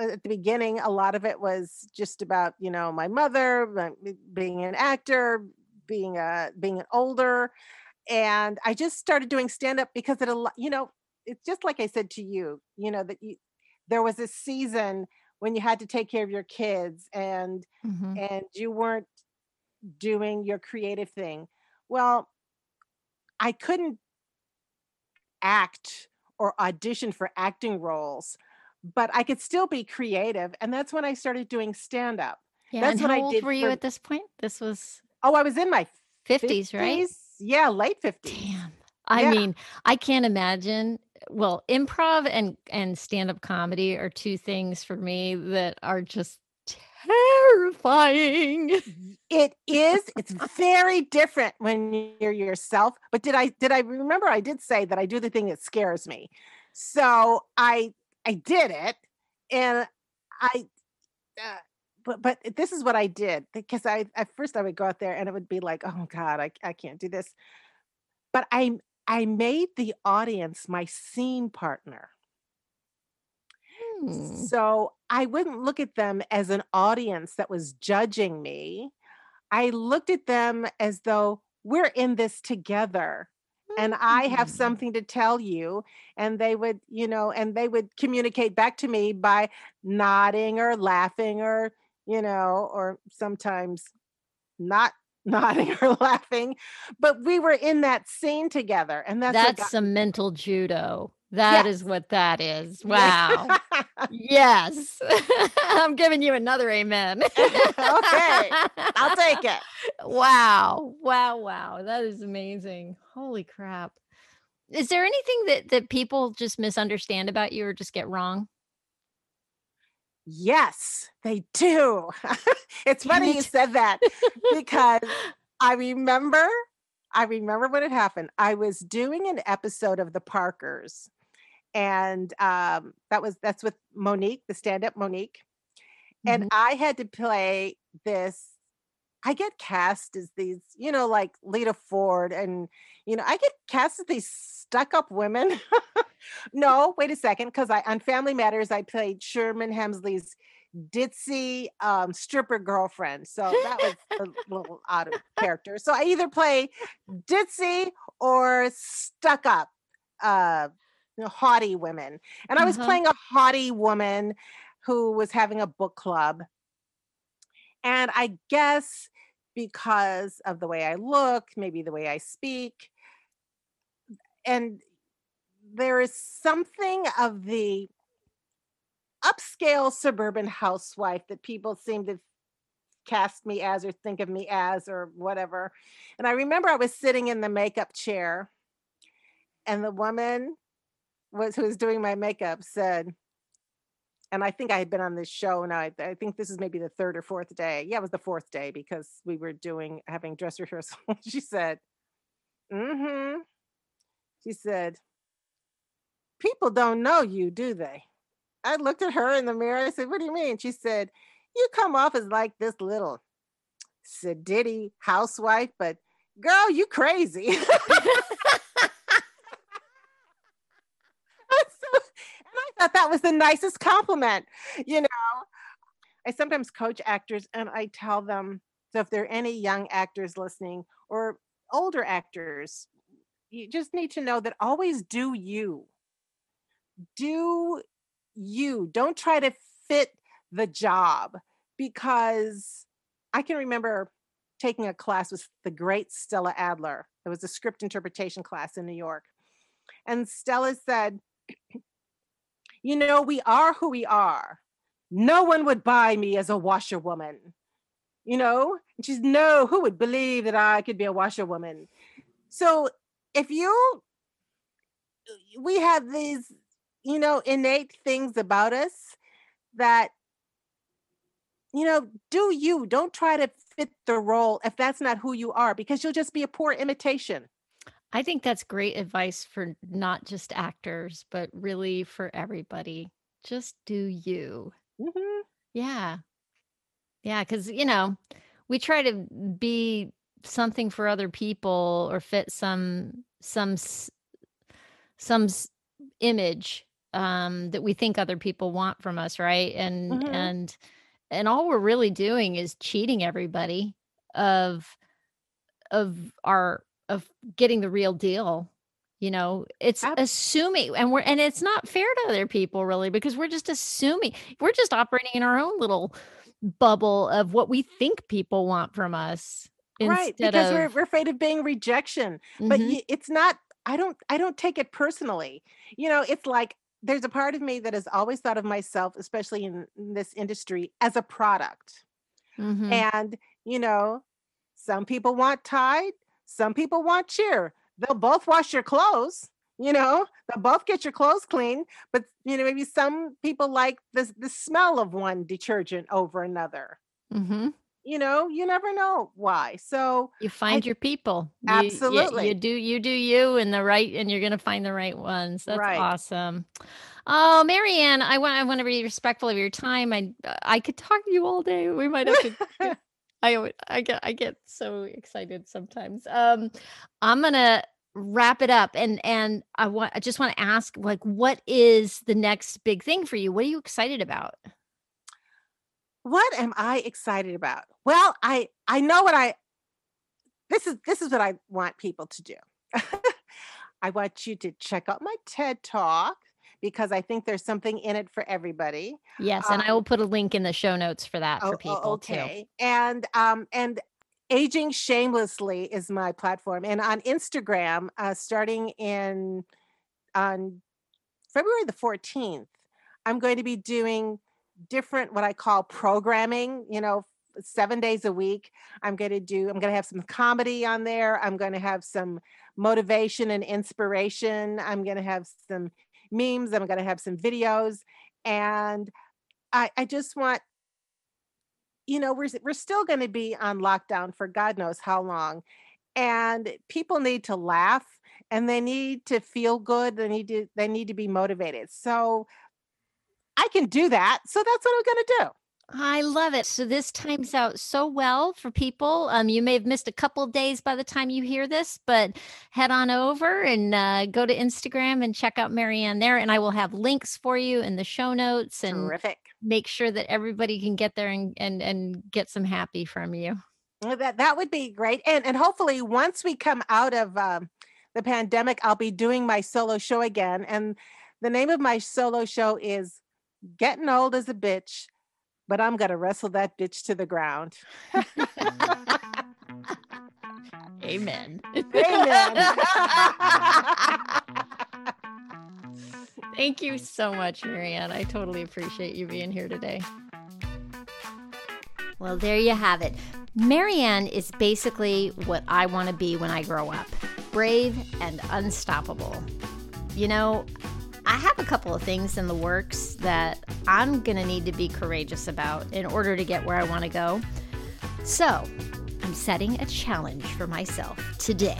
at the beginning, a lot of it was just about, you know, my mother, being an actor, being a, being an older. And I just started doing stand-up because it, you know, it's just like I said to you, you know, that you, there was a season when you had to take care of your kids and, mm-hmm. and you weren't doing your creative thing. Well, I couldn't act or audition for acting roles, but I could still be creative. And that's when I started doing stand-up. Yeah, that's what I did. How old were you for, at this point? This was... Oh, I was in my fifties, right? Yeah, late fifties. Damn. I yeah. mean, I can't imagine. Well, improv and, and stand-up comedy are two things for me that are just terrifying. It is. It's very different when you're yourself. But did I, did I remember I did say that I do the thing that scares me. So I, I did it. And I, uh, But but this is what I did, because I at first I would go out there and it would be like, oh God, I, I can't do this. But I I made the audience my scene partner. Hmm. So I wouldn't look at them as an audience that was judging me. I looked at them as though we're in this together. And I have something to tell you. And they would, you know, and they would communicate back to me by nodding or laughing or, you know, or sometimes not nodding or laughing, but we were in that scene together. And that's that's got- some mental judo. That yes. is what that is. Wow. Yes. I'm giving you another amen. Okay. I'll take it. Wow. Wow. Wow. That is amazing. Holy crap. Is there anything that, that people just misunderstand about you or just get wrong? Yes, they do. It's funny it. you said that because I remember, I remember when it happened. I was doing an episode of The Parkers. And um, that was that's with Monique, the stand-up Monique. Mm-hmm. And I had to play this. I get cast as these, you know, like Lita Ford. And, you know, I get cast as these stuck-up women. No, wait a second. Because I on Family Matters, I played Sherman Hemsley's ditzy um, stripper girlfriend. So that was a little out of character. So I either play ditzy or stuck-up. Uh, haughty women. And I was uh-huh. playing a haughty woman who was having a book club. And I guess because of the way I look, maybe the way I speak, and there is something of the upscale suburban housewife that people seem to cast me as or think of me as or whatever. And I remember I was sitting in the makeup chair and the woman was who was doing my makeup said, and I think I had been on this show, and I, I think this is maybe the third or fourth day. Yeah, it was the fourth day because we were doing having dress rehearsal. She said, "Mm-hmm." She said, "People don't know you, do they?" I looked at her in the mirror. I said, "What do you mean?" She said, "You come off as like this little sedity housewife, but girl, you crazy." That was the nicest compliment. You know, I sometimes coach actors and I tell them, so if there are any young actors listening or older actors, you just need to know that always do you. Do you. Don't try to fit the job, because I can remember taking a class with the great Stella Adler. It was a script interpretation class in New York. And Stella said, You know, we are who we are. No one would buy me as a washerwoman. You know, and she's no, who would believe that I could be a washerwoman? So if you, we have these, you know, innate things about us that, you know, do you, don't try to fit the role if that's not who you are, because you'll just be a poor imitation. I think that's great advice for not just actors, but really for everybody. Just do you. Mm-hmm. Yeah. Yeah, because, you know, we try to be something for other people or fit some some some image um, that we think other people want from us, right? And mm-hmm. and and all we're really doing is cheating everybody of of our of getting the real deal. You know, it's Absolutely. assuming, and we're, and it's not fair to other people really, because we're just assuming, we're just operating in our own little bubble of what we think people want from us, right? Because of... we're, we're afraid of being rejection, mm-hmm. but it's not, I don't, I don't take it personally. You know, it's like, there's a part of me that has always thought of myself, especially in, in this industry, as a product. Mm-hmm. And, you know, some people want Tide, some people want Cheer. They'll both wash your clothes, you know, they'll both get your clothes clean, but, you know, maybe some people like the, the smell of one detergent over another, mm-hmm. you know, you never know why. So you find I, your people. Absolutely. You, you, you do, you do you and the right, and you're going to find the right ones. That's right. Awesome. Oh, Marianne, I want, I want to be respectful of your time. I, I could talk to you all day. We might have to. I, I get I get so excited sometimes. Um, I'm gonna wrap it up, and and I want I just want to ask, like, what is the next big thing for you? What are you excited about? What am I excited about? Well, I I know what I this is this is what I want people to do. I want you to check out my TED Talk, because I think there's something in it for everybody. Yes. And um, I will put a link in the show notes for that oh, for people. Oh, okay. Too. And, um, and Aging Shamelessly is my platform. And on Instagram, uh, starting in on February the fourteenth, I'm going to be doing different, what I call programming, you know, seven days a week. I'm going to do, I'm going to have some comedy on there. I'm going to have some motivation and inspiration. I'm going to have some memes. I'm going to have some videos. And I, I just want, you know, we're, we're still going to be on lockdown for God knows how long. And people need to laugh and they need to feel good. They need to, they need to be motivated. So I can do that. So that's what I'm going to do. I love it. So this times out so well for people. Um, you may have missed a couple of days by the time you hear this, but head on over and uh, go to Instagram and check out Marianne there. And I will have links for you in the show notes, and Terrific. Make sure that everybody can get there and, and, and get some happy from you. Well, that, that would be great. And, and hopefully once we come out of um, the pandemic, I'll be doing my solo show again. And the name of my solo show is Getting Old as a Bitch, but I'm going to wrestle that bitch to the ground. Amen. Amen. Thank you so much, Marianne. I totally appreciate you being here today. Well, there you have it. Marianne is basically what I want to be when I grow up. Brave and unstoppable. You know, I have a couple of things in the works that I'm going to need to be courageous about in order to get where I want to go. So I'm setting a challenge for myself today.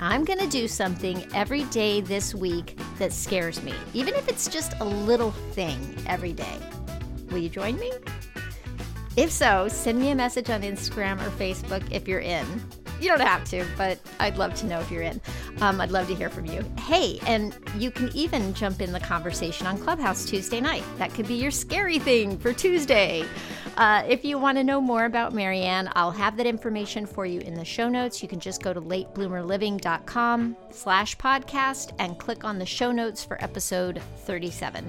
I'm going to do something every day this week that scares me, even if it's just a little thing every day. Will you join me? If so, send me a message on Instagram or Facebook if you're in. You don't have to, but I'd love to know if you're in. Um, I'd love to hear from you. Hey, and you can even jump in the conversation on Clubhouse Tuesday night. That could be your scary thing for Tuesday. Uh, if you want to know more about Marianne, I'll have that information for you in the show notes. You can just go to latebloomerliving.com slash podcast and click on the show notes for episode thirty-seven.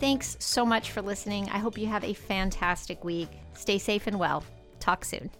Thanks so much for listening. I hope you have a fantastic week. Stay safe and well. Talk soon.